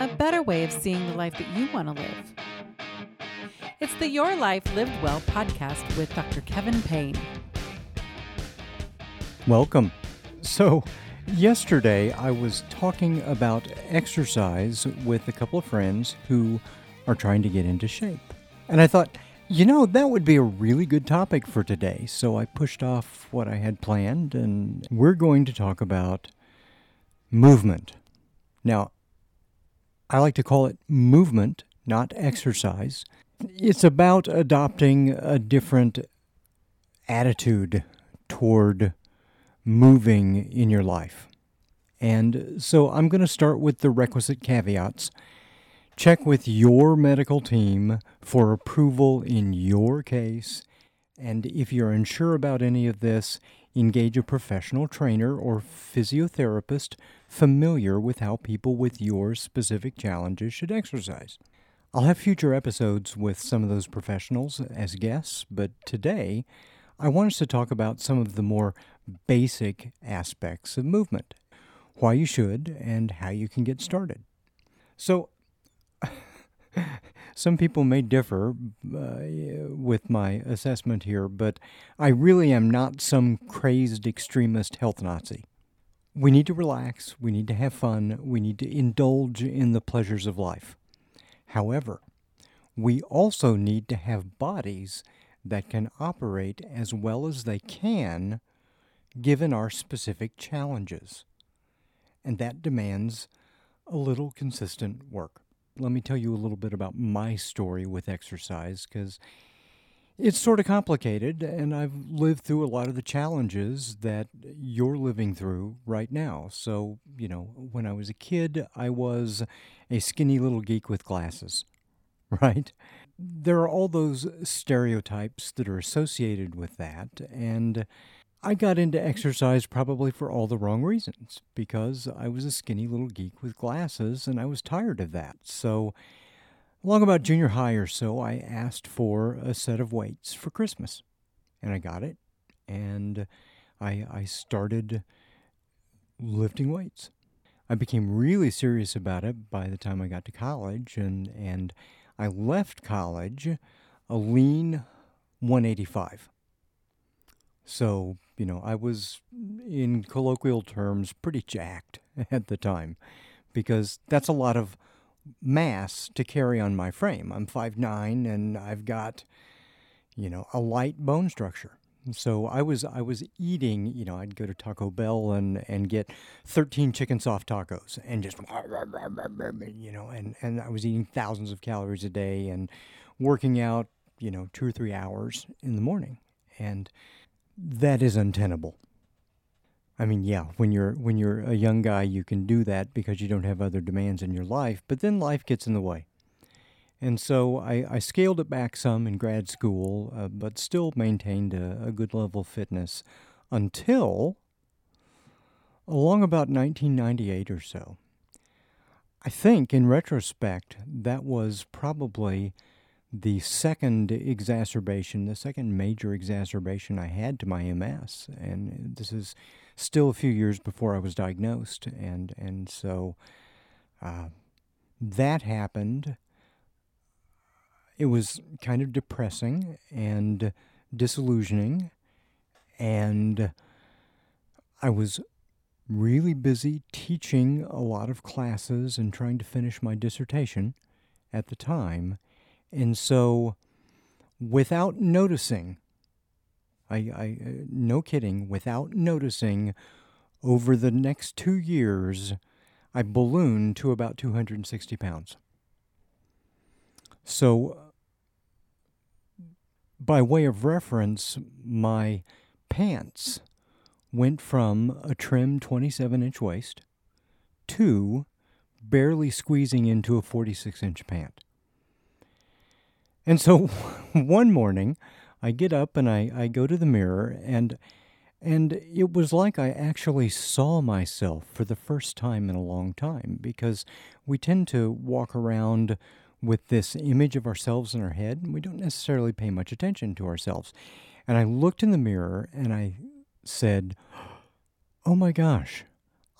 a better way of seeing the life that you want to live. It's the Your Life Lived Well podcast with Dr. Kevin Payne. Welcome. So, yesterday I was talking about exercise with a couple of friends who are trying to get into shape. And I thought, you know, that would be a really good topic for today. So I pushed off what I had planned, and we're going to talk about movement. Now, I like to call it movement, not exercise. It's about adopting a different attitude toward moving in your life. And so I'm going to start with the requisite caveats. Check with your medical team for approval in your case, and if you're unsure about any of this, engage a professional trainer or physiotherapist familiar with how people with your specific challenges should exercise. I'll have future episodes with some of those professionals as guests, but today I want us to talk about some of the more basic aspects of movement, why you should, and how you can get started. So, some people may differ with my assessment here, but I really am not some crazed extremist health Nazi. We need to relax, we need to have fun, we need to indulge in the pleasures of life. However, we also need to have bodies that can operate as well as they can given our specific challenges. And that demands a little consistent work. Let me tell you a little bit about my story with exercise, because it's sort of complicated, and I've lived through a lot of the challenges that you're living through right now. So, you know, when I was a kid, I was a skinny little geek with glasses, right? There are all those stereotypes that are associated with that, and I got into exercise probably for all the wrong reasons, because I was a skinny little geek with glasses, and I was tired of that. So, along about junior high or so, I asked for a set of weights for Christmas, and I got it, and I started lifting weights. I became really serious about it by the time I got to college, and I left college a lean 185. So, you know, I was, in colloquial terms, pretty jacked at the time, because that's a lot of mass to carry on my frame. I'm 5'9", and I've got, you know, a light bone structure. So I was eating, you know, I'd go to Taco Bell and get 13 chicken soft tacos and just, you know, and I was eating thousands of calories a day and working out, you know, 2 or 3 hours in the morning. And that is untenable. I mean, yeah, when you're a young guy, you can do that because you don't have other demands in your life, but then life gets in the way. And so I scaled it back some in grad school, but still maintained a good level of fitness until along about 1998 or so. I think, in retrospect, that was probably the second major exacerbation I had to my MS. And this is still a few years before I was diagnosed. And so that happened. It was kind of depressing and disillusioning. And I was really busy teaching a lot of classes and trying to finish my dissertation at the time. And so, without noticing, I no kidding, without noticing, over the next 2 years, I ballooned to about 260 pounds. So, by way of reference, my pants went from a trim 27-inch waist to barely squeezing into a 46-inch pant. And so one morning, I get up and I go to the mirror, and it was like I actually saw myself for the first time in a long time, because we tend to walk around with this image of ourselves in our head, and we don't necessarily pay much attention to ourselves. And I looked in the mirror, and I said, "Oh my gosh,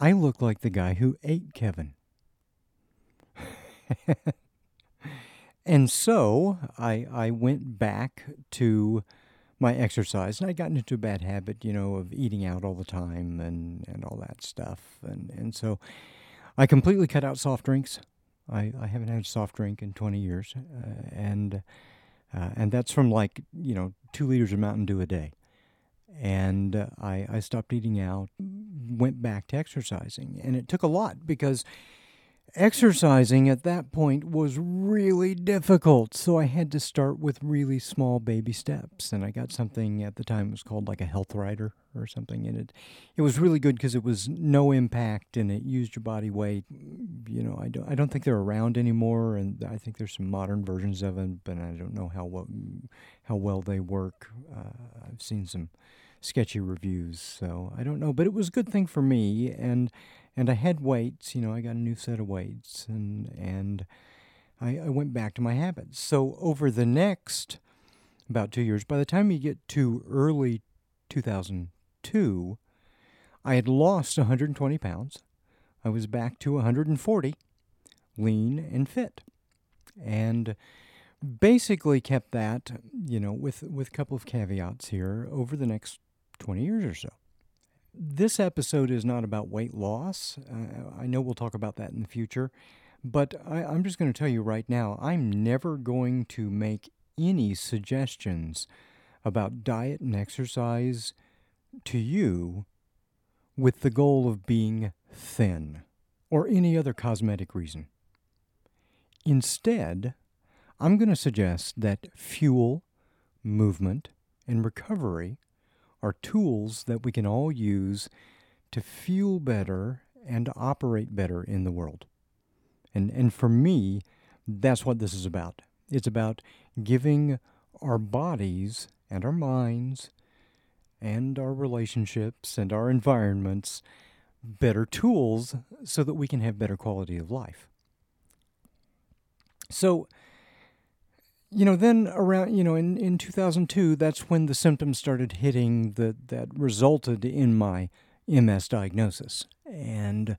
I look like the guy who ate Kevin." And so I went back to my exercise, and I'd gotten into a bad habit, of eating out all the time and all that stuff. And so I completely cut out soft drinks. I haven't had a soft drink in 20 years, and that's from 2 liters of Mountain Dew a day. And I stopped eating out, went back to exercising. And it took a lot because exercising at that point was really difficult. So I had to start with really small baby steps. And I got something at the time, it was called a Health Rider or something. And it was really good because it was no impact and it used your body weight. I don't think they're around anymore. And I think there's some modern versions of them, but I don't know how well they work. I've seen some sketchy reviews, so I don't know. But it was a good thing for me, and I had weights. I got a new set of weights, and I went back to my habits. So over the next about 2 years, by the time you get to early 2002, I had lost 120 pounds. I was back to 140, lean and fit, and basically kept that, with a couple of caveats here, over the next 20 years or so. This episode is not about weight loss. I know we'll talk about that in the future, but I'm just going to tell you right now, I'm never going to make any suggestions about diet and exercise to you with the goal of being thin or any other cosmetic reason. Instead, I'm going to suggest that fuel, movement, and recovery are tools that we can all use to feel better and operate better in the world. And for me, that's what this is about. It's about giving our bodies and our minds and our relationships and our environments better tools so that we can have better quality of life. So, then around, in 2002, that's when the symptoms started hitting that resulted in my MS diagnosis. And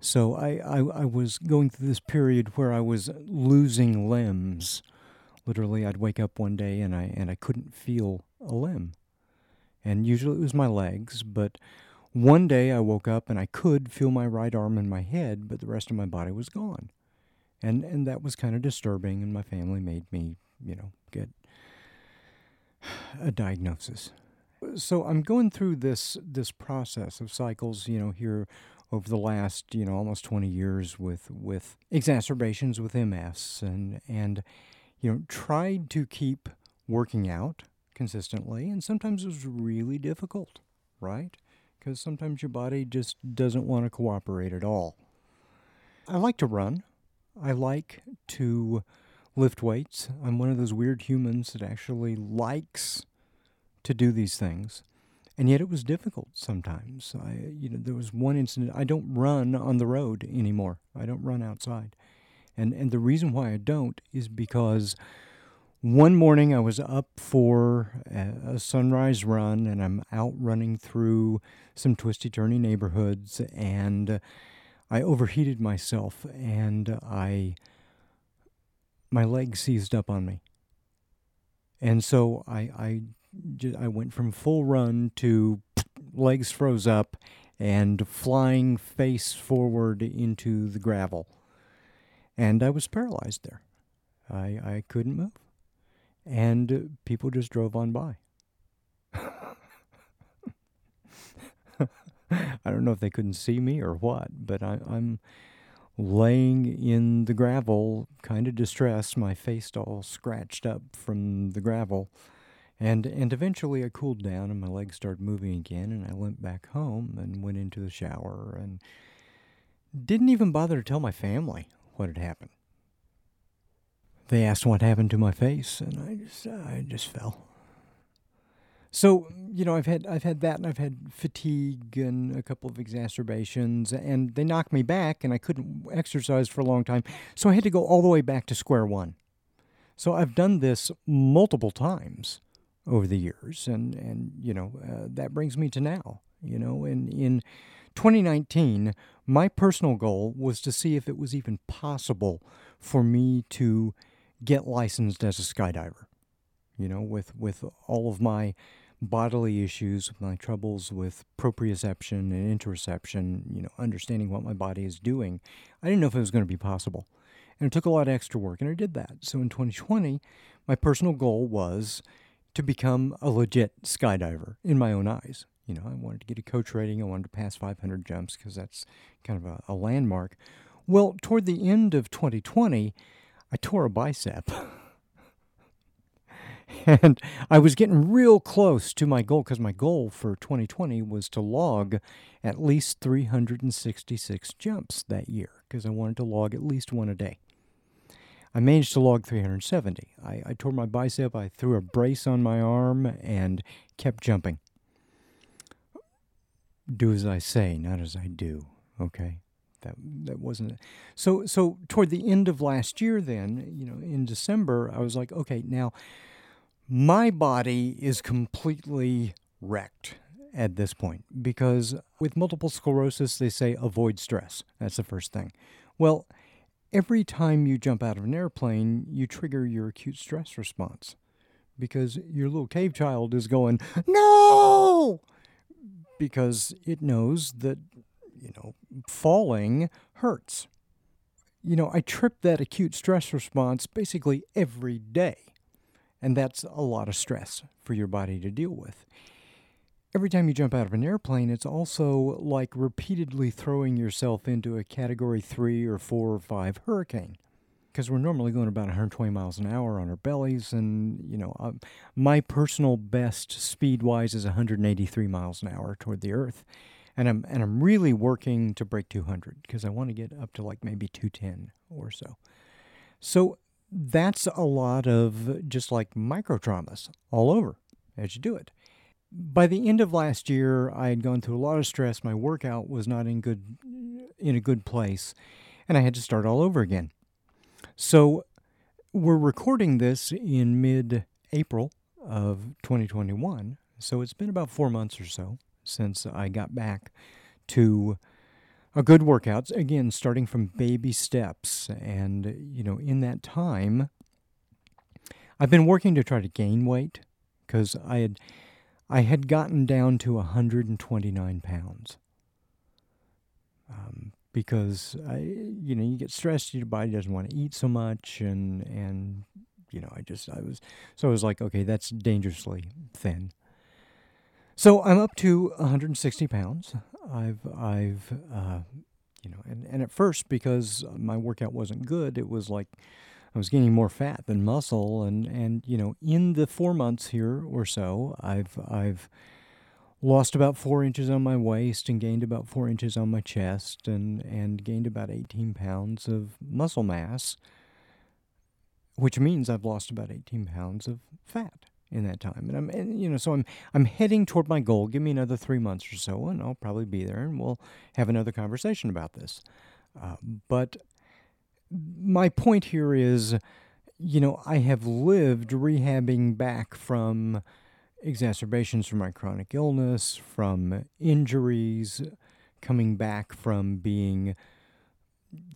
so I was going through this period where I was losing limbs. Literally, I'd wake up one day and I couldn't feel a limb. And usually it was my legs, but one day I woke up and I could feel my right arm and my head, but the rest of my body was gone. And that was kind of disturbing, and my family made me get a diagnosis. So I'm going through this process of cycles, here over the last, almost 20 years with exacerbations with MS and tried to keep working out consistently. And sometimes it was really difficult, right? Because sometimes your body just doesn't want to cooperate at all. I like to run. I like to lift weights. I'm one of those weird humans that actually likes to do these things. And yet it was difficult sometimes. There was one incident. I don't run on the road anymore. I don't run outside. And the reason why I don't is because one morning I was up for a sunrise run, and I'm out running through some twisty-turny neighborhoods, and I overheated myself, and my leg seized up on me. And so I went from full run to legs froze up and flying face forward into the gravel. And I was paralyzed there. I couldn't move. And people just drove on by. I don't know if they couldn't see me or what, but I'm laying in the gravel, kind of distressed, my face all scratched up from the gravel. And eventually I cooled down and my legs started moving again, and I went back home and went into the shower and didn't even bother to tell my family what had happened. They asked what happened to my face, and I just fell. So, I've had that, and I've had fatigue and a couple of exacerbations, and they knocked me back, and I couldn't exercise for a long time. So I had to go all the way back to square one. So I've done this multiple times over the years, and that brings me to now. In 2019, my personal goal was to see if it was even possible for me to get licensed as a skydiver. You know, with all of my bodily issues, my troubles with proprioception and interoception, you know, understanding what my body is doing, I didn't know if it was going to be possible. And it took a lot of extra work, and I did that. So in 2020, my personal goal was to become a legit skydiver in my own eyes. You know, I wanted to get a coach rating. I wanted to pass 500 jumps because that's kind of a landmark. Well, toward the end of 2020, I tore a bicep. And I was getting real close to my goal because my goal for 2020 was to log at least 366 jumps that year because I wanted to log at least one a day. I managed to log 370. I tore my bicep. I threw a brace on my arm and kept jumping. Do as I say, not as I do, okay? That wasn't it. So toward the end of last year then, you know, in December, I was like, okay, now my body is completely wrecked at this point because with multiple sclerosis, they say avoid stress. That's the first thing. Well, every time you jump out of an airplane, you trigger your acute stress response because your little cave child is going, no! Because it knows that, you know, falling hurts. You know, I trip that acute stress response basically every day. And that's a lot of stress for your body to deal with. Every time you jump out of an airplane, it's also like repeatedly throwing yourself into a Category 3 or 4 or 5 hurricane. Because we're normally going about 120 miles an hour on our bellies, and, you know, my personal best speed-wise is 183 miles an hour toward the Earth. And I'm really working to break 200, because I want to get up to, like, maybe 210 or so. So that's a lot of just, like, micro-traumas all over as you do it. By the end of last year, I had gone through a lot of stress. My workout was not in a good place, and I had to start all over again. So we're recording this in mid-April of 2021, so it's been about 4 months or so since I got back to a good workouts, again, starting from baby steps. And, you know, in that time, I've been working to try to gain weight because I had gotten down to 129 pounds. Because, you know, you get stressed, your body doesn't want to eat so much, and you know, I was like, okay, that's dangerously thin. So I'm up to 160 pounds. I've you know, and at first, because my workout wasn't good, it was like I was gaining more fat than muscle, and you know, in the 4 months here or so, I've lost about 4 inches on my waist and gained about 4 inches on my chest and gained about 18 pounds of muscle mass, which means I've lost about 18 pounds of fat in that time. And I'm heading toward my goal. Give me another 3 months or so, and I'll probably be there, and we'll have another conversation about this. But my point here is, you know, I have lived rehabbing back from exacerbations from my chronic illness, from injuries, coming back from being,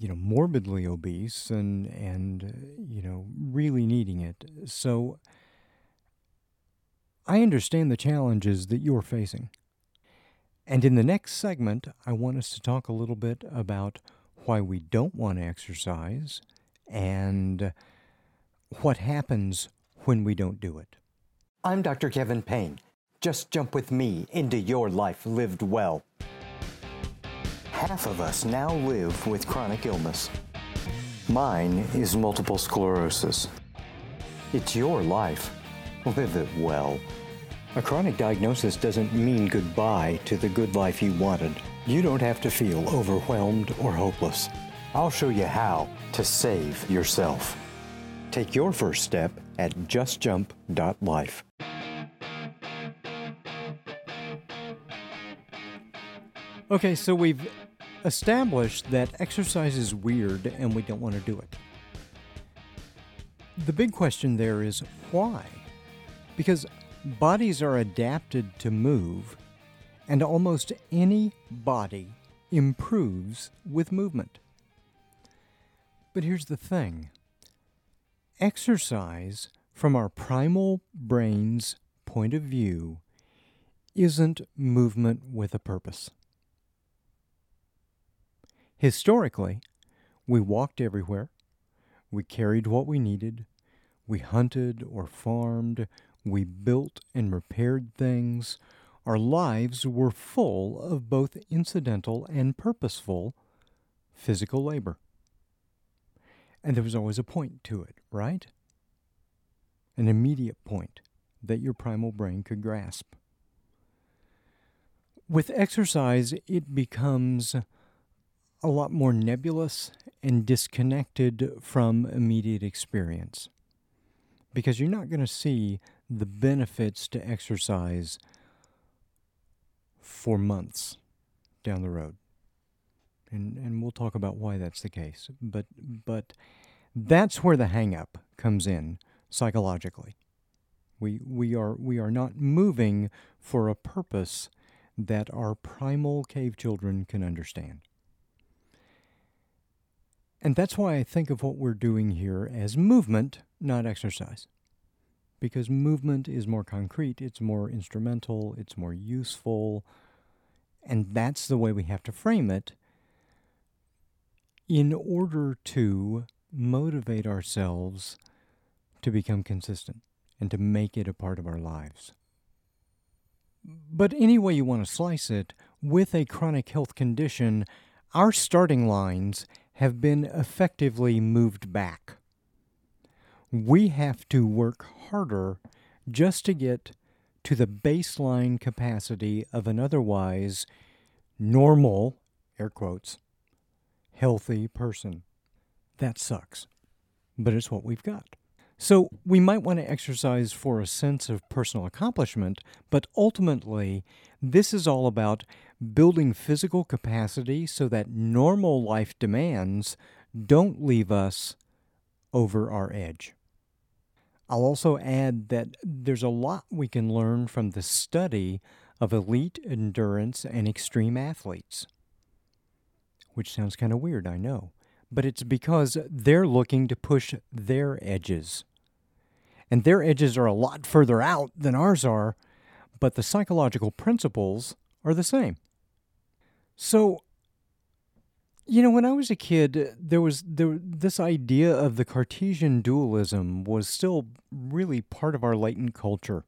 you know, morbidly obese and you know, really needing it. So I understand the challenges that you're facing. And in the next segment, I want us to talk a little bit about why we don't want to exercise and what happens when we don't do it. I'm Dr. Kevin Payne. Just jump with me into Your Life Lived Well. Half of us now live with chronic illness. Mine is multiple sclerosis. It's your life. Live it well. A chronic diagnosis doesn't mean goodbye to the good life you wanted. You don't have to feel overwhelmed or hopeless. I'll show you how to save yourself. Take your first step at JustJump.life. Okay, so we've established that exercise is weird and we don't want to do it. The big question there is why? Because bodies are adapted to move and almost any body improves with movement. But here's the thing. Exercise, from our primal brain's point of view, isn't movement with a purpose. Historically, we walked everywhere, we carried what we needed, we hunted or farmed, we built and repaired things. Our lives were full of both incidental and purposeful physical labor. And there was always a point to it, right? An immediate point that your primal brain could grasp. With exercise, it becomes a lot more nebulous and disconnected from immediate experience, because you're not going to see the benefits to exercise for months down the road. And we'll talk about why that's the case. But that's where the hang-up comes in psychologically. We are not moving for a purpose that our primal cave children can understand. And that's why I think of what we're doing here as movement, not exercise. Because movement is more concrete, it's more instrumental, it's more useful, and that's the way we have to frame it in order to motivate ourselves to become consistent and to make it a part of our lives. But any way you want to slice it, with a chronic health condition, our starting lines have been effectively moved back. We have to work harder just to get to the baseline capacity of an otherwise normal, air quotes, healthy person. That sucks, but it's what we've got. So we might want to exercise for a sense of personal accomplishment, but ultimately this is all about building physical capacity so that normal life demands don't leave us over our edge. I'll also add that there's a lot we can learn from the study of elite endurance and extreme athletes, which sounds kind of weird, I know, but it's because they're looking to push their edges. And their edges are a lot further out than ours are, but the psychological principles are the same. So, you know, when I was a kid, there was this idea of the Cartesian dualism was still really part of our latent culture.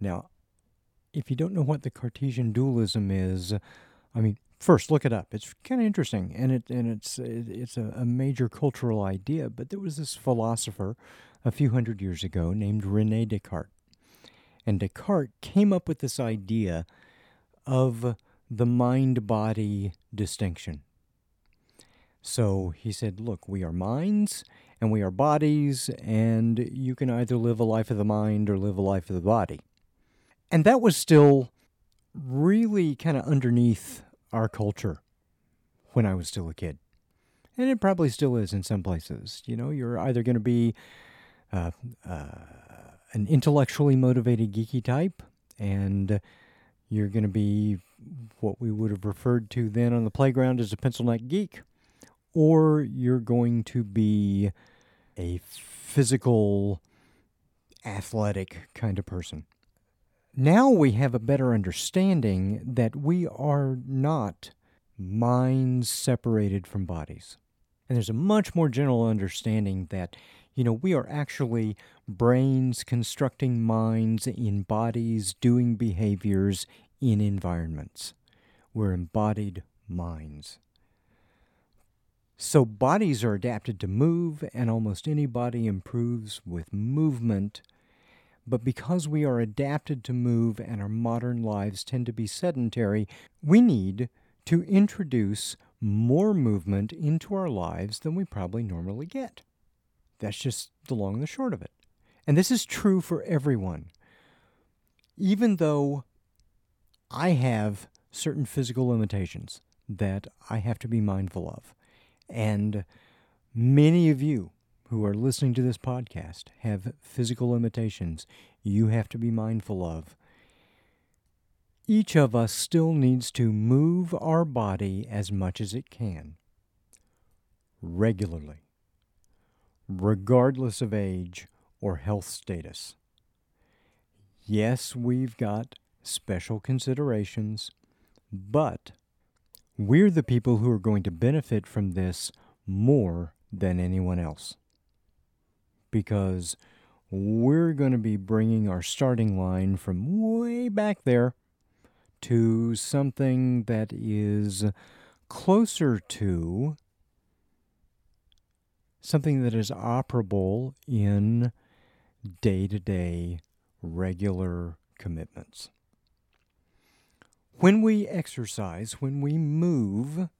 Now, if you don't know what the Cartesian dualism is, I mean, first look it up. It's kind of interesting, and it's a major cultural idea. But there was this philosopher a few hundred years ago named René Descartes, and Descartes came up with this idea of the mind-body distinction. So he said, look, we are minds and we are bodies, and you can either live a life of the mind or live a life of the body. And that was still really kind of underneath our culture when I was still a kid. And it probably still is in some places. You know, you're either going to be an intellectually motivated geeky type, and you're going to be what we would have referred to then on the playground as a pencil neck geek, or you're going to be a physical, athletic kind of person. Now we have a better understanding that we are not minds separated from bodies. And there's a much more general understanding that, you know, we are actually brains constructing minds in bodies, doing behaviors in environments. We're embodied minds. So bodies are adapted to move, and almost any body improves with movement. But because we are adapted to move and our modern lives tend to be sedentary, we need to introduce more movement into our lives than we probably normally get. That's just the long and the short of it. And this is true for everyone. Even though I have certain physical limitations that I have to be mindful of, and many of you who are listening to this podcast have physical limitations you have to be mindful of, each of us still needs to move our body as much as it can, regularly, regardless of age or health status. Yes, we've got special considerations, but we're the people who are going to benefit from this more than anyone else, because we're going to be bringing our starting line from way back there to something that is closer to something that is operable in day-to-day regular commitments. When we exercise, when we move,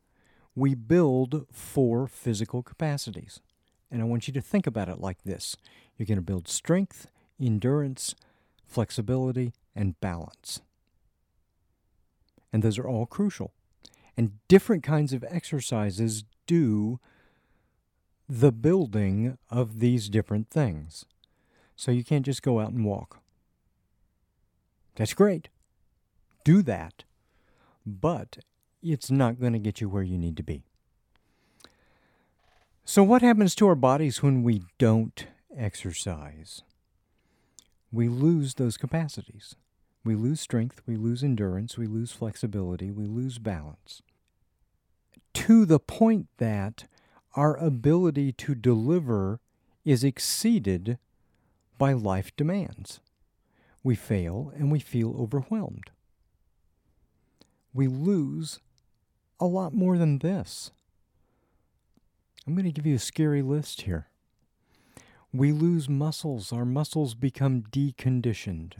we build four physical capacities. And I want you to think about it like this. You're going to build strength, endurance, flexibility, and balance. And those are all crucial. And different kinds of exercises do the building of these different things. So you can't just go out and walk. That's great. Do that. But it's not going to get you where you need to be. So what happens to our bodies when we don't exercise? We lose those capacities. We lose strength, we lose endurance, we lose flexibility, we lose balance. To the point that our ability to deliver is exceeded by life demands. We fail and we feel overwhelmed. We lose a lot more than this. I'm going to give you a scary list here. We lose muscles. Our muscles become deconditioned.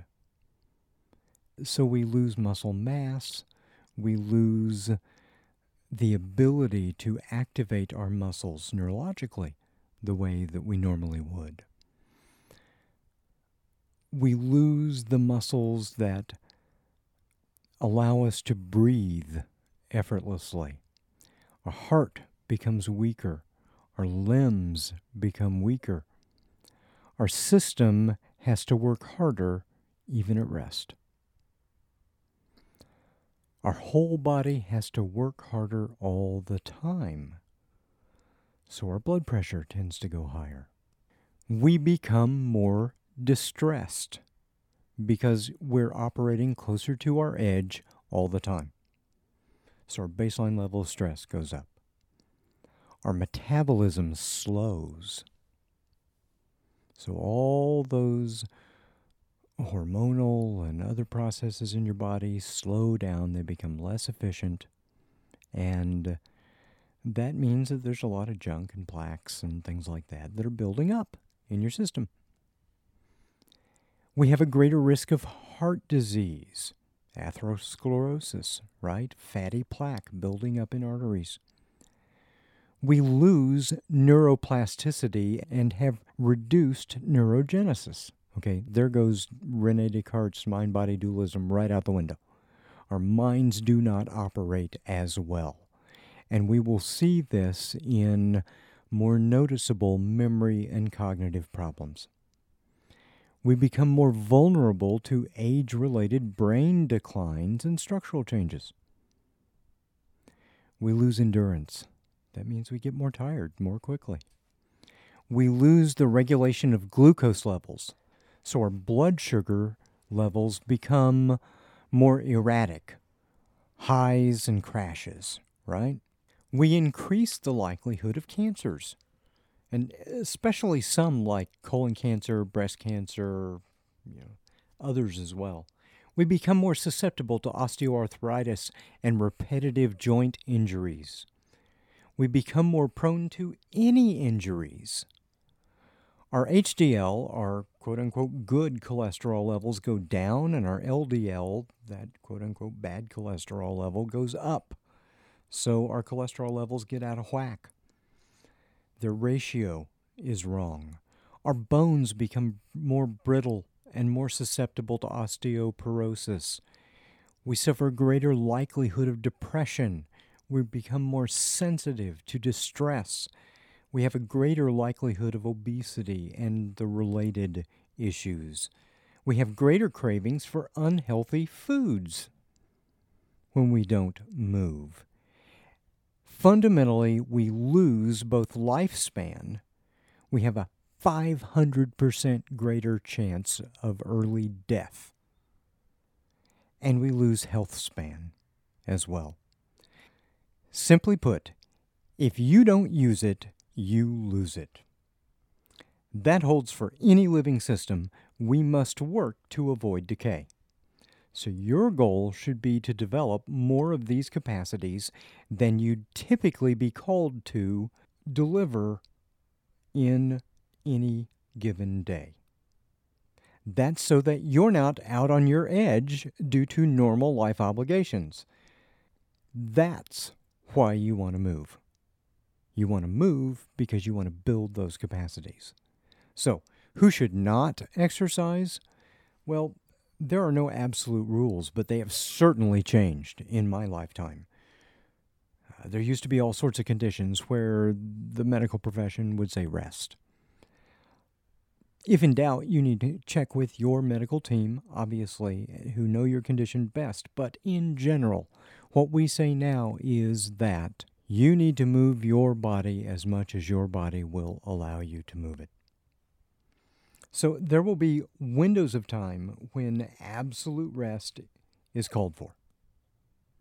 So we lose muscle mass. We lose the ability to activate our muscles neurologically the way that we normally would. We lose the muscles that allow us to breathe effortlessly. Our heart becomes weaker. Our limbs become weaker. Our system has to work harder even at rest. Our whole body has to work harder all the time. So our blood pressure tends to go higher. We become more distressed because we're operating closer to our edge all the time. So our baseline level of stress goes up. Our metabolism slows. So all those hormonal and other processes in your body slow down. They become less efficient. And that means that there's a lot of junk and plaques and things like that are building up in your system. We have a greater risk of heart disease, atherosclerosis, right? Fatty plaque building up in arteries. We lose neuroplasticity and have reduced neurogenesis. Okay, there goes René Descartes' mind-body dualism right out the window. Our minds do not operate as well. And we will see this in more noticeable memory and cognitive problems. We become more vulnerable to age-related brain declines and structural changes. We lose endurance. That means we get more tired more quickly. We lose the regulation of glucose levels, so our blood sugar levels become more erratic, highs and crashes, right? We increase the likelihood of cancers, and especially some like colon cancer, breast cancer, others as well. We become more susceptible to osteoarthritis and repetitive joint injuries. We become more prone to any injuries. Our HDL, our quote-unquote good cholesterol levels, go down, and our LDL, that quote-unquote bad cholesterol level, goes up. So our cholesterol levels get out of whack. Their ratio is wrong. Our bones become more brittle and more susceptible to osteoporosis. We suffer a greater likelihood of depression. We become more sensitive to distress. We have a greater likelihood of obesity and the related issues. We have greater cravings for unhealthy foods. when we don't move. Fundamentally, we lose both lifespan. We have a 500% greater chance of early death. And we lose health span as well. Simply put, if you don't use it, you lose it. That holds for any living system. We must work to avoid decay. So your goal should be to develop more of these capacities than you'd typically be called to deliver in any given day. That's so that you're not out on your edge due to normal life obligations. That's why you want to move. You want to move because you want to build those capacities. So, who should not exercise? Well, there are no absolute rules, but they have certainly changed in my lifetime. There used to be all sorts of conditions where the medical profession would say rest. If in doubt, you need to check with your medical team, obviously, who know your condition best. But in general, what we say now is that you need to move your body as much as your body will allow you to move it. So there will be windows of time when absolute rest is called for,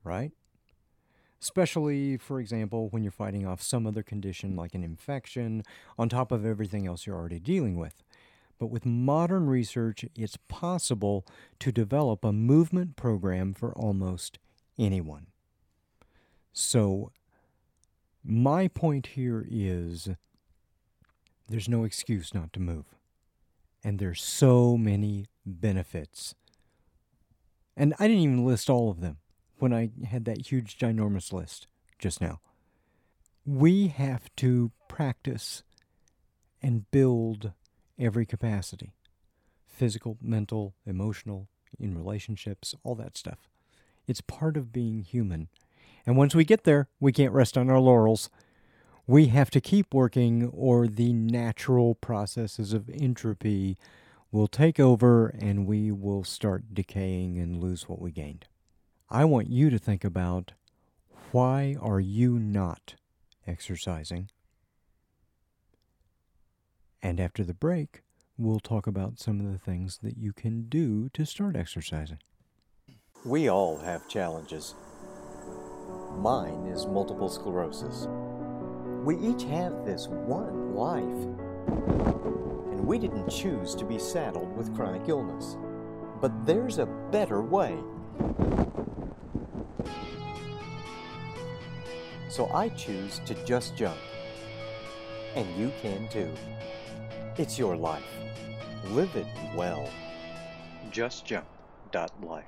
right? Especially, for example, when you're fighting off some other condition like an infection on top of everything else you're already dealing with. But with modern research, it's possible to develop a movement program for almost anyone. So my point here is there's no excuse not to move. And there's so many benefits. And I didn't even list all of them when I had that huge, ginormous list just now. We have to practice and build every capacity. Physical, mental, emotional, in relationships, all that stuff. It's part of being human. And once we get there, we can't rest on our laurels. We have to keep working, or the natural processes of entropy will take over and we will start decaying and lose what we gained. I want you to think about, why are you not exercising? And after the break, we'll talk about some of the things that you can do to start exercising. We all have challenges. Mine is multiple sclerosis. We each have this one life, and we didn't choose to be saddled with chronic illness. But there's a better way. So I choose to just jump, and you can too. It's your life. Live it well. JustJump.life.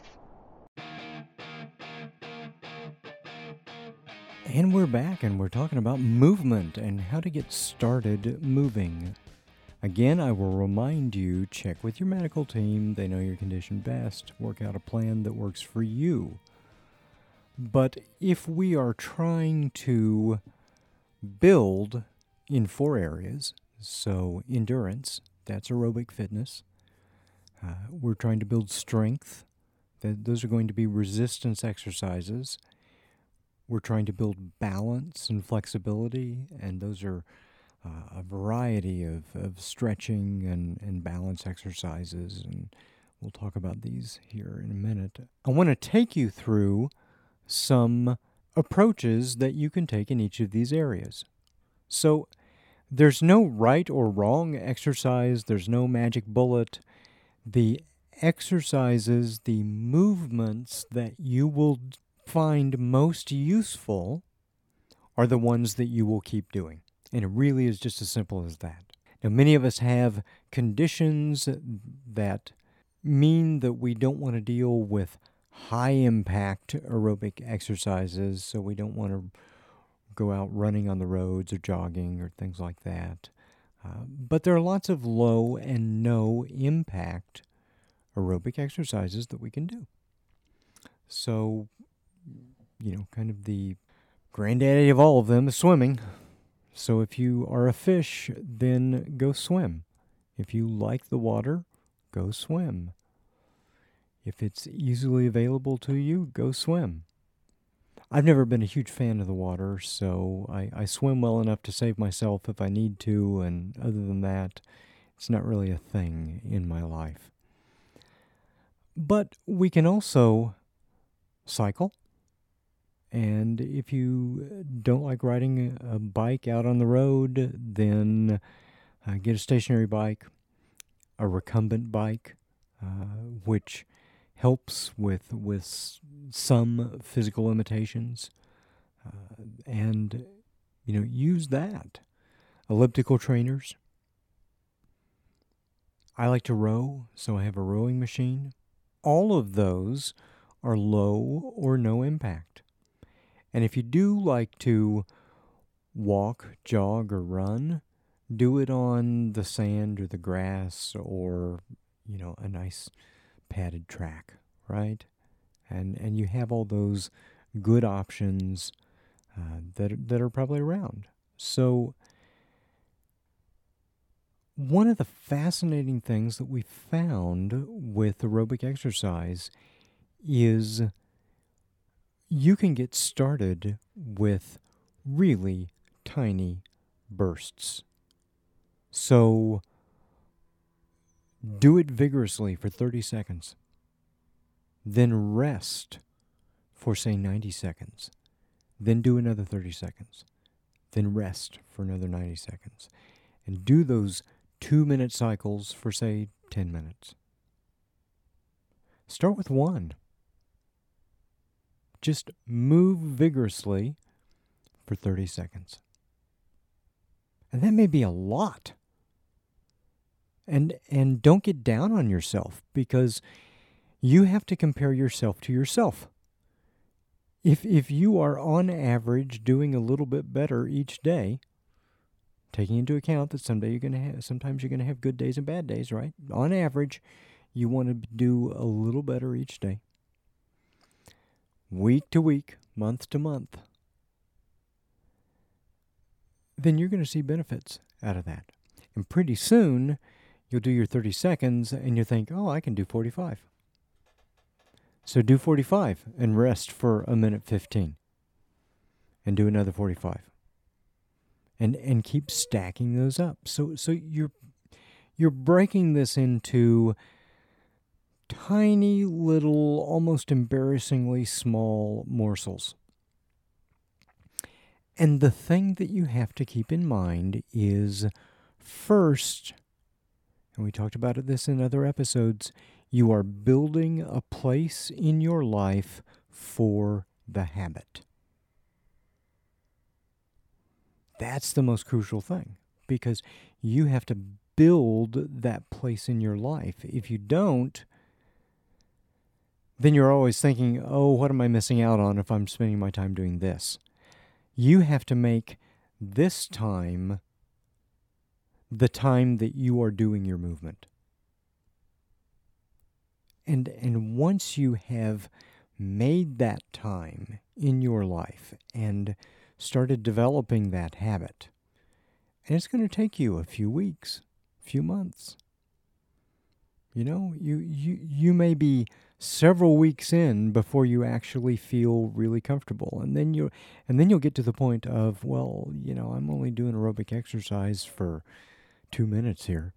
And we're back, and we're talking about movement and how to get started moving. Again, I will remind you, check with your medical team. They know your condition best. Work out a plan that works for you. But if we are trying to build in four areas, so endurance, that's aerobic fitness. We're trying to build strength. Those are going to be resistance exercises. We're trying to build balance and flexibility, and those are a variety of stretching and balance exercises, and we'll talk about these here in a minute. I want to take you through some approaches that you can take in each of these areas. So there's no right or wrong exercise. There's no magic bullet. The exercises, the movements that you will find most useful are the ones that you will keep doing. And it really is just as simple as that. Now, many of us have conditions that mean that we don't want to deal with high-impact aerobic exercises, so we don't want to go out running on the roads or jogging or things like that. But there are lots of low and no-impact aerobic exercises that we can do. So, you know, kind of the granddaddy of all of them is swimming. So if you are a fish, then go swim. If you like the water, go swim. If it's easily available to you, go swim. I've never been a huge fan of the water, so I swim well enough to save myself if I need to, and other than that, it's not really a thing in my life. But we can also cycle. And if you don't like riding a bike out on the road, then get a stationary bike, a recumbent bike, which helps with some physical limitations. And, you know, use that. Elliptical trainers. I like to row, so I have a rowing machine. All of those are low or no impact. And if you do like to walk, jog, or run, do it on the sand or the grass or, you know, a nice padded track, right? And you have all those good options that are probably around. So one of the fascinating things that we found with aerobic exercise is you can get started with really tiny bursts. So do it vigorously for 30 seconds. Then rest for, say, 90 seconds. Then do another 30 seconds. Then rest for another 90 seconds. And do those 2-minute cycles for, say, 10 minutes. Start with one. Just move vigorously for 30 seconds. And that may be a lot. And don't get down on yourself, because you have to compare yourself to yourself. If you are on average doing a little bit better each day, taking into account that sometimes you're going to have good days and bad days, right? On average, you want to do a little better each day. Week to week, month to month, then you're going to see benefits out of that. And pretty soon, you'll do your 30 seconds and you'll think, oh, I can do 45. So do 45 and rest for a minute 15. And do another 45. And keep stacking those up. So you're breaking this into tiny little, almost embarrassingly small morsels. And the thing that you have to keep in mind is, first, and we talked about this in other episodes, you are building a place in your life for the habit. That's the most crucial thing, because you have to build that place in your life. If you don't, then you're always thinking, oh, what am I missing out on if I'm spending my time doing this? You have to make this time the time that you are doing your movement. And once you have made that time in your life and started developing that habit, and it's going to take you a few weeks, a few months. You know, you may be several weeks in before you actually feel really comfortable. And then you'll get to the point of, well, you know, I'm only doing aerobic exercise for 2 minutes here.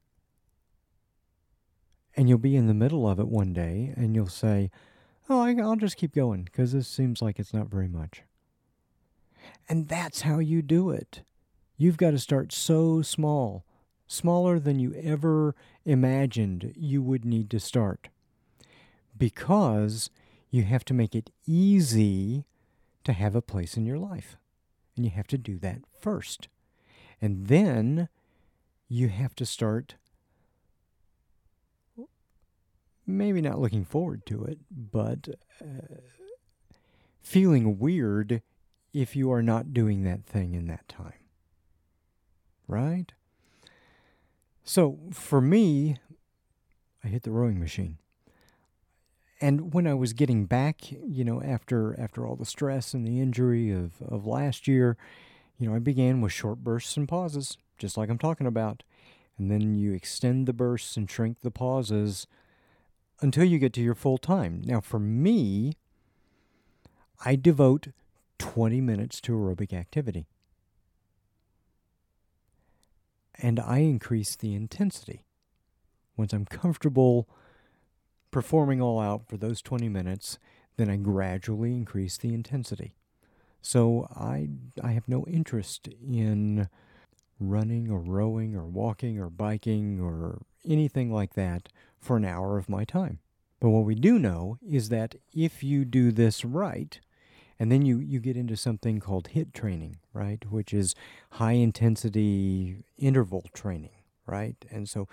And you'll be in the middle of it one day and you'll say, oh, I'll just keep going because this seems like it's not very much. And that's how you do it. You've got to start so small, smaller than you ever imagined you would need to start, because you have to make it easy to have a place in your life. And you have to do that first. And then you have to start maybe not looking forward to it, but feeling weird if you are not doing that thing in that time. Right? So for me, I hit the rowing machine. And when I was getting back, you know, after all the stress and the injury of last year, you know, I began with short bursts and pauses, just like I'm talking about. And then you extend the bursts and shrink the pauses until you get to your full time. Now, for me, I devote 20 minutes to aerobic activity. And I increase the intensity. Once I'm comfortable performing all out for those 20 minutes, then I gradually increase the intensity. So I have no interest in running or rowing or walking or biking or anything like that for an hour of my time. But what we do know is that if you do this right, and then you get into something called HIIT training, right, which is high-intensity interval training, right? And so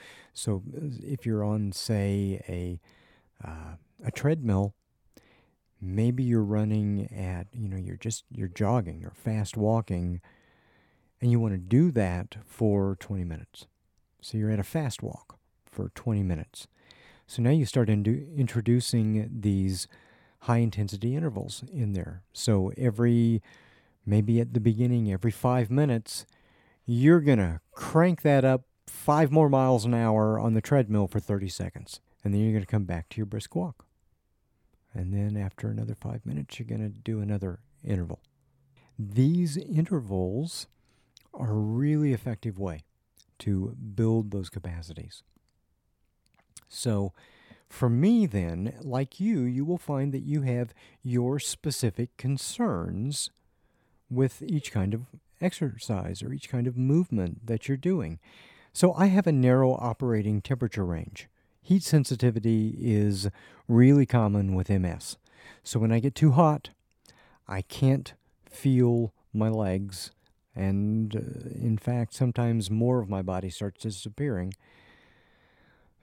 if you're on, say, a treadmill, maybe you're running at, you're jogging or fast walking, and you want to do that for 20 minutes. So you're at a fast walk for 20 minutes. So now you start introducing these high-intensity intervals in there. So maybe at the beginning, every 5 minutes, you're going to crank that up 5 more miles an hour on the treadmill for 30 seconds. And then you're going to come back to your brisk walk. And then after another 5 minutes, you're going to do another interval. These intervals are a really effective way to build those capacities. So for me then, like you will find that you have your specific concerns with each kind of exercise or each kind of movement that you're doing. So I have a narrow operating temperature range. Heat sensitivity is really common with MS. So when I get too hot, I can't feel my legs, and in fact, sometimes more of my body starts disappearing.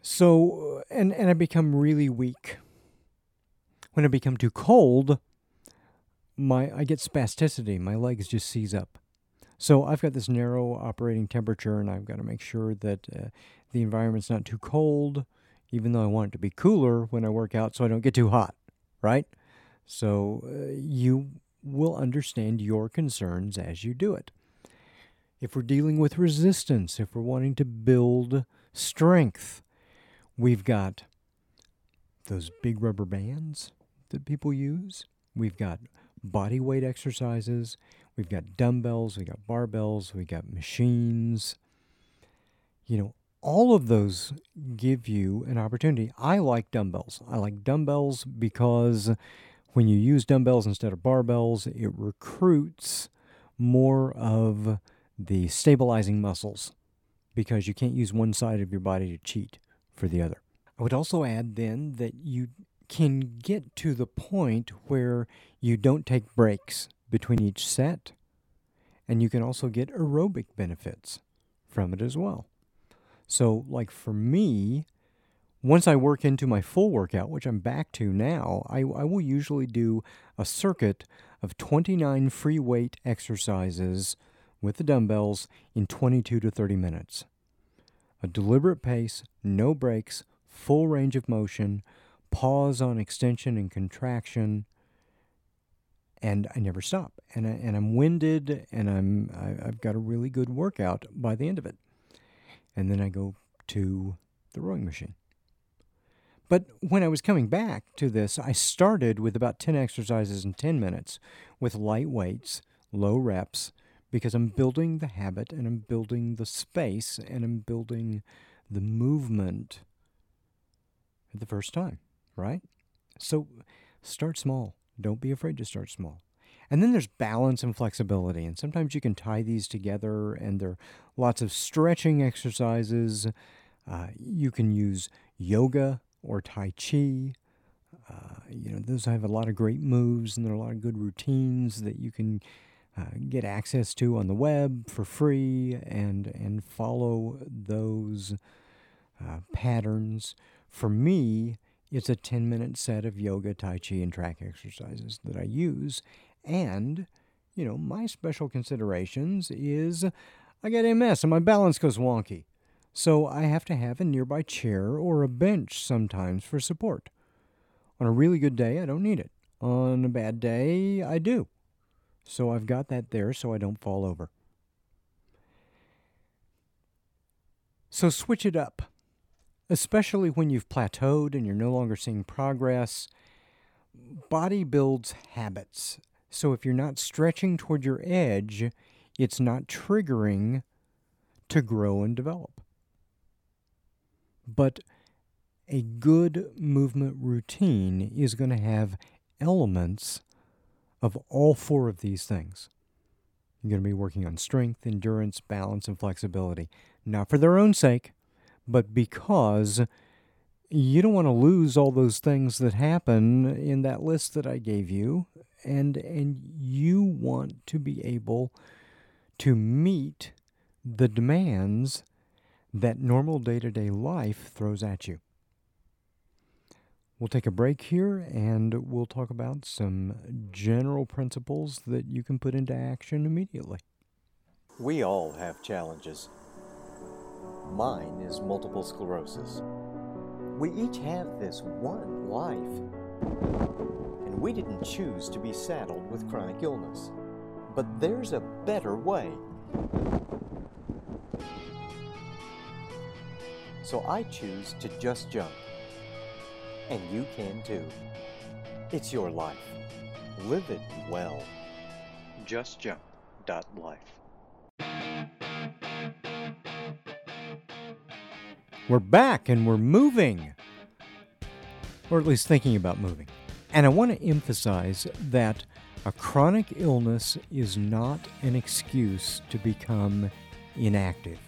So, and I become really weak. When I become too cold, I get spasticity. My legs just seize up. So I've got this narrow operating temperature, and I've got to make sure that the environment's not too cold, even though I want it to be cooler when I work out so I don't get too hot, right? So you will understand your concerns as you do it. If we're dealing with resistance, if we're wanting to build strength, we've got those big rubber bands that people use. We've got body weight exercises. We've got dumbbells. We've got barbells. We've got machines. All of those give you an opportunity. I like dumbbells. I like dumbbells because when you use dumbbells instead of barbells, it recruits more of the stabilizing muscles because you can't use one side of your body to cheat for the other. I would also add then that you can get to the point where you don't take breaks between each set, and you can also get aerobic benefits from it as well. So, like for me, once I work into my full workout, which I'm back to now, I will usually do a circuit of 29 free weight exercises with the dumbbells in 22 to 30 minutes. A deliberate pace, no breaks, full range of motion, pause on extension and contraction, and I never stop. And I'm winded, and I've got a really good workout by the end of it. And then I go to the rowing machine. But when I was coming back to this, I started with about 10 exercises in 10 minutes with light weights, low reps, because I'm building the habit, and I'm building the space, and I'm building the movement for the first time, right? So start small. Don't be afraid to start small. And then there's balance and flexibility, and sometimes you can tie these together, and there are lots of stretching exercises. You can use yoga or Tai Chi. Those have a lot of great moves, and there are a lot of good routines that you can get access to on the web for free, and follow those patterns. For me, it's a 10-minute set of yoga, Tai Chi, and track exercises that I use. And, my special considerations is I got MS and my balance goes wonky. So I have to have a nearby chair or a bench sometimes for support. On a really good day, I don't need it. On a bad day, I do. So I've got that there so I don't fall over. So switch it up, especially when you've plateaued and you're no longer seeing progress. Body builds habits. So if you're not stretching toward your edge, it's not triggering to grow and develop. But a good movement routine is going to have elements of all four of these things. You're going to be working on strength, endurance, balance, and flexibility. Not for their own sake, but because you don't want to lose all those things that happen in that list that I gave you. And you want to be able to meet the demands that normal day-to-day life throws at you. We'll take a break here, and we'll talk about some general principles that you can put into action immediately. We all have challenges. Mine is multiple sclerosis. We each have this one life, and we didn't choose to be saddled with chronic illness. But there's a better way. So I choose to just jump. And you can too. It's your life. Live it well. JustJump.life. We're back and we're moving. Or at least thinking about moving. And I want to emphasize that a chronic illness is not an excuse to become inactive.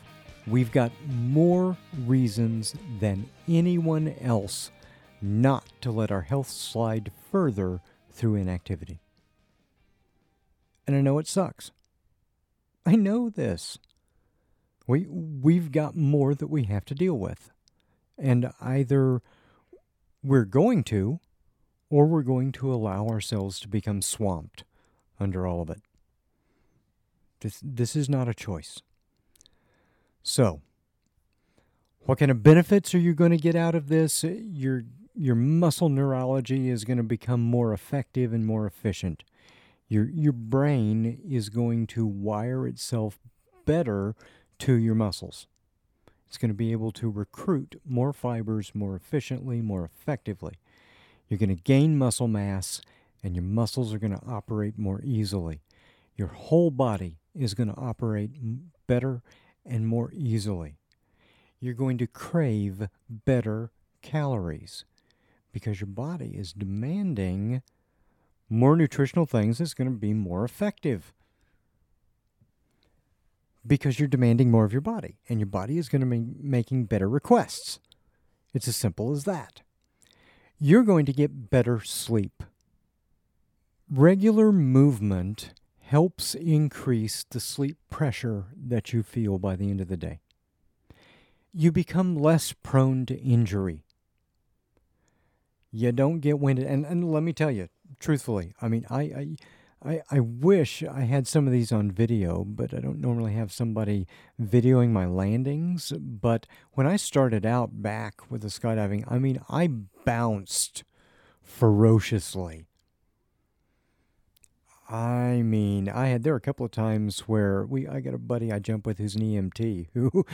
We've got more reasons than anyone else not to let our health slide further through inactivity. And I know it sucks. I know this. We've got more that we have to deal with. And either we're going to, or we're going to allow ourselves to become swamped under all of it. This is not a choice. So, what kind of benefits are you going to get out of this? Your muscle neurology is going to become more effective and more efficient. Your brain is going to wire itself better to your muscles. It's going to be able to recruit more fibers more efficiently, more effectively. You're going to gain muscle mass, and your muscles are going to operate more easily. Your whole body is going to operate better and more easily. You're going to crave better calories because your body is demanding more nutritional things that's going to be more effective because you're demanding more of your body, and your body is going to be making better requests. It's as simple as that. You're going to get better sleep. Regular movement helps increase the sleep pressure that you feel by the end of the day. You become less prone to injury. You don't get winded. And let me tell you, truthfully, I mean, I wish I had some of these on video, but I don't normally have somebody videoing my landings. But when I started out back with the skydiving, I mean, I bounced ferociously. I mean, there were a couple of times where I got a buddy I jump with who's an EMT who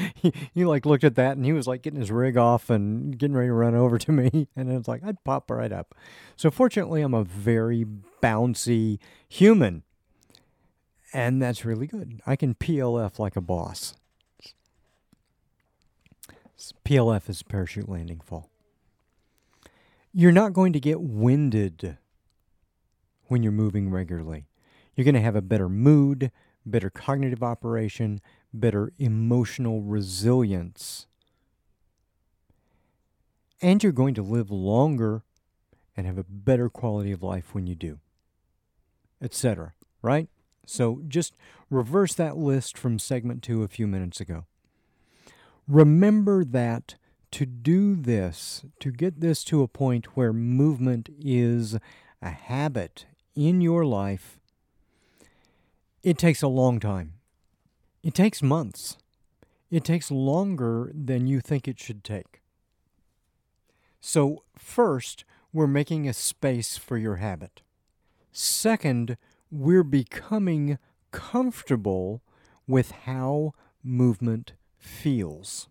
he like looked at that and he was like getting his rig off and getting ready to run over to me, and it's like I'd pop right up. So fortunately, I'm a very bouncy human, and that's really good. I can PLF like a boss. PLF is parachute landing fall. You're not going to get winded when you're moving regularly. You're going to have a better mood, better cognitive operation, better emotional resilience. And you're going to live longer and have a better quality of life when you do, etc., right? So just reverse that list from segment 2 a few minutes ago. Remember that to do this, to get this to a point where movement is a habit in your life, it takes a long time. It takes months. It takes longer than you think it should take. So first, we're making a space for your habit. Second, we're becoming comfortable with how movement feels.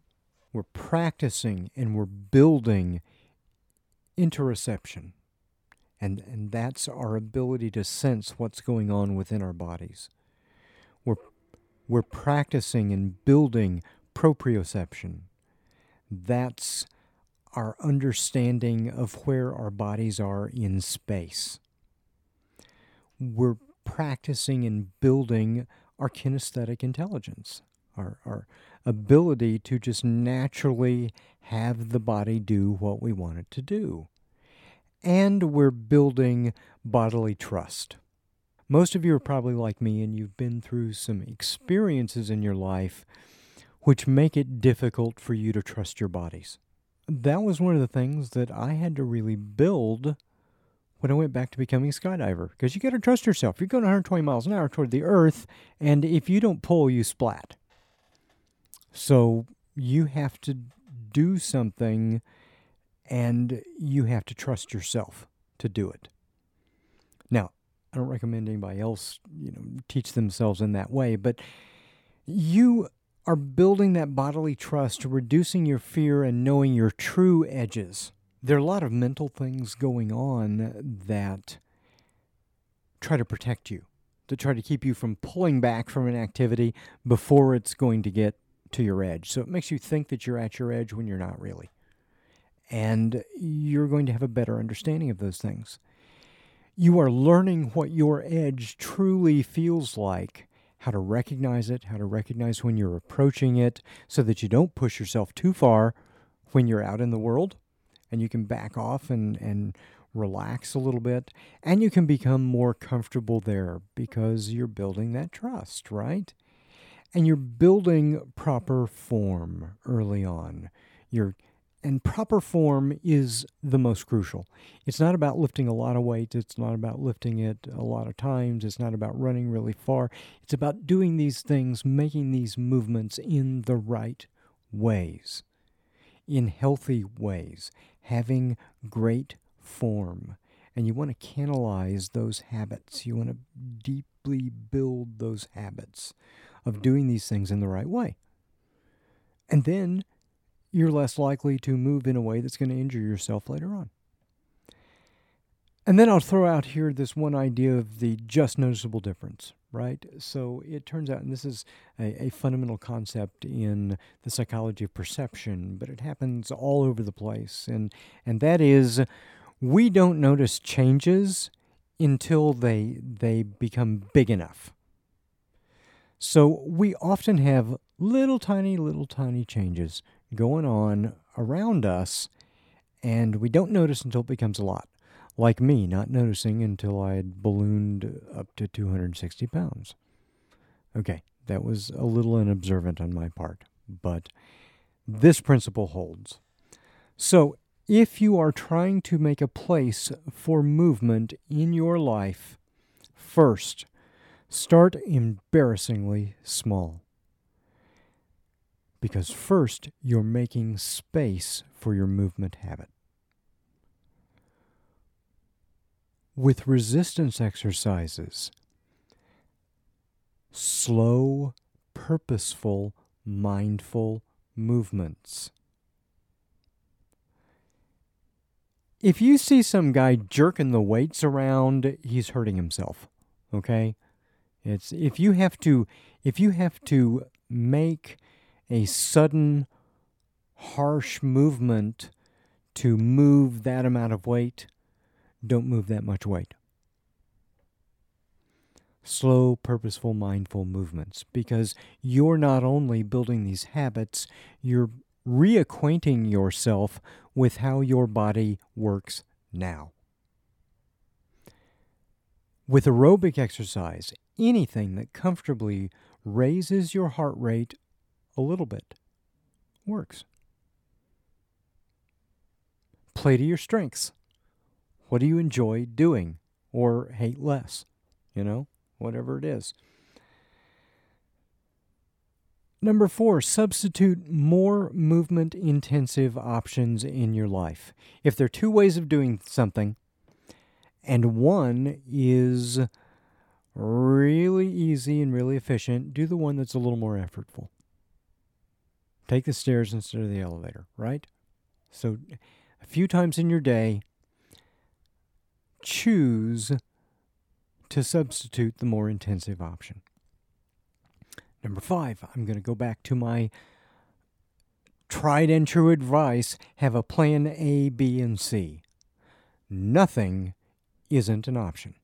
We're practicing and we're building interoception And that's our ability to sense what's going on within our bodies. We're practicing and building proprioception. That's our understanding of where our bodies are in space. We're practicing and building our kinesthetic intelligence, our ability to just naturally have the body do what we want it to do. And we're building bodily trust. Most of you are probably like me, and you've been through some experiences in your life which make it difficult for you to trust your bodies. That was one of the things that I had to really build when I went back to becoming a skydiver, because you got to trust yourself. You're going 120 miles an hour toward the earth, and if you don't pull, you splat. So you have to do something, and you have to trust yourself to do it. Now, I don't recommend anybody else, teach themselves in that way, but you are building that bodily trust, reducing your fear, and knowing your true edges. There are a lot of mental things going on that try to protect you, to try to keep you from pulling back from an activity before it's going to get to your edge. So it makes you think that you're at your edge when you're not really. And you're going to have a better understanding of those things. You are learning what your edge truly feels like, how to recognize it, how to recognize when you're approaching it, so that you don't push yourself too far when you're out in the world. And you can back off and relax a little bit. And you can become more comfortable there because you're building that trust, right? And you're building proper form early on. And proper form is the most crucial. It's not about lifting a lot of weight. It's not about lifting it a lot of times. It's not about running really far. It's about doing these things, making these movements in the right ways, in healthy ways, having great form. And you want to canalize those habits. You want to deeply build those habits of doing these things in the right way. And then you're less likely to move in a way that's going to injure yourself later on. And then I'll throw out here this one idea of the just noticeable difference, right? So it turns out, and this is a fundamental concept in the psychology of perception, but it happens all over the place. And that is, we don't notice changes until they become big enough. So we often have little tiny changes going on around us, and we don't notice until it becomes a lot. Like me, not noticing until I had ballooned up to 260 pounds. Okay, that was a little inobservant on my part, but this principle holds. So if you are trying to make a place for movement in your life, first, start embarrassingly small. Because first, you're making space for your movement habit. With resistance exercises, slow, purposeful, mindful movements. If you see some guy jerking the weights around, he's hurting himself, okay? It's if you have to make a sudden, harsh movement to move that amount of weight, don't move that much weight. Slow, purposeful, mindful movements, because you're not only building these habits, you're reacquainting yourself with how your body works now. With aerobic exercise, anything that comfortably raises your heart rate a little bit works. Play to your strengths. What do you enjoy doing or hate less? Whatever it is. Number 4, substitute more movement-intensive options in your life. If there are two ways of doing something, and one is really easy and really efficient, do the one that's a little more effortful. Take the stairs instead of the elevator, right? So a few times in your day, choose to substitute the more intensive option. Number 5, I'm going to go back to my tried and true advice, have a plan A, B, and C. Nothing isn't an option.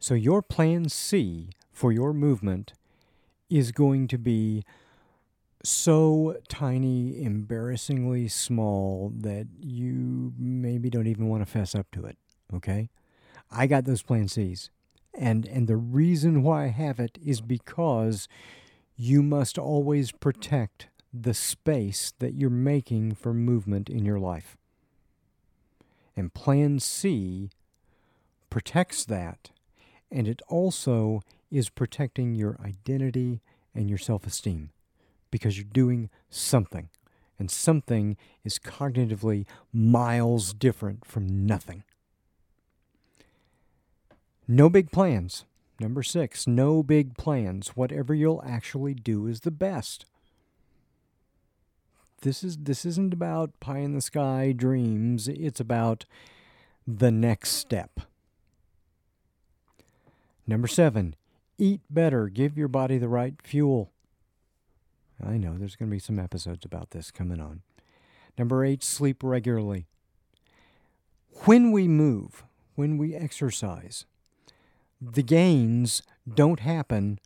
So your plan C for your movement is going to be so tiny, embarrassingly small that you maybe don't even want to fess up to it, okay? I got those plan Cs. And the reason why I have it is because you must always protect the space that you're making for movement in your life. And plan C protects that, and it also is protecting your identity and your self-esteem because you're doing something, and something is cognitively miles different from nothing. No big plans. Number 6, no big plans. Whatever you'll actually do is the best. This isn't about pie in the sky dreams. It's about the next step. Number 7, eat better. Give your body the right fuel. I know there's going to be some episodes about this coming on. Number 8, sleep regularly. When we move, when we exercise, the gains don't happen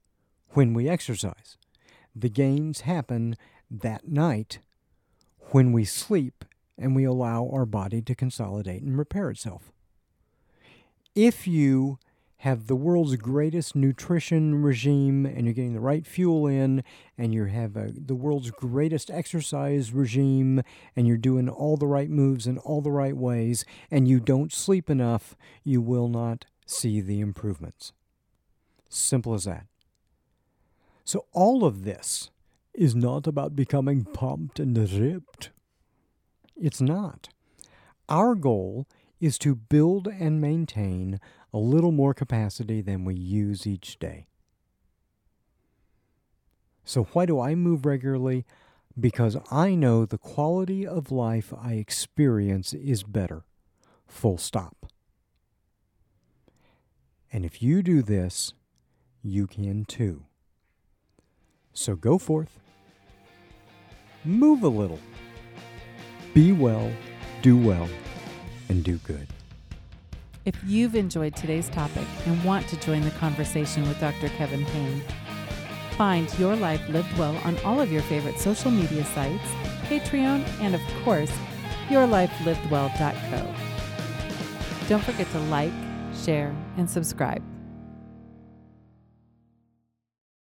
when we exercise. The gains happen that night when we sleep and we allow our body to consolidate and repair itself. If you have the world's greatest nutrition regime and you're getting the right fuel in and you have the world's greatest exercise regime and you're doing all the right moves in all the right ways and you don't sleep enough, you will not see the improvements. Simple as that. So all of this is not about becoming pumped and ripped. It's not. Our goal is to build and maintain a little more capacity than we use each day. So why do I move regularly? Because I know the quality of life I experience is better. Full stop. And if you do this, you can too. So go forth, move a little, be well, and do good. If you've enjoyed today's topic and want to join the conversation with Dr. Kevin Payne, find Your Life Lived Well on all of your favorite social media sites, Patreon, and of course, yourlifelivedwell.co. Don't forget to like, share, and subscribe.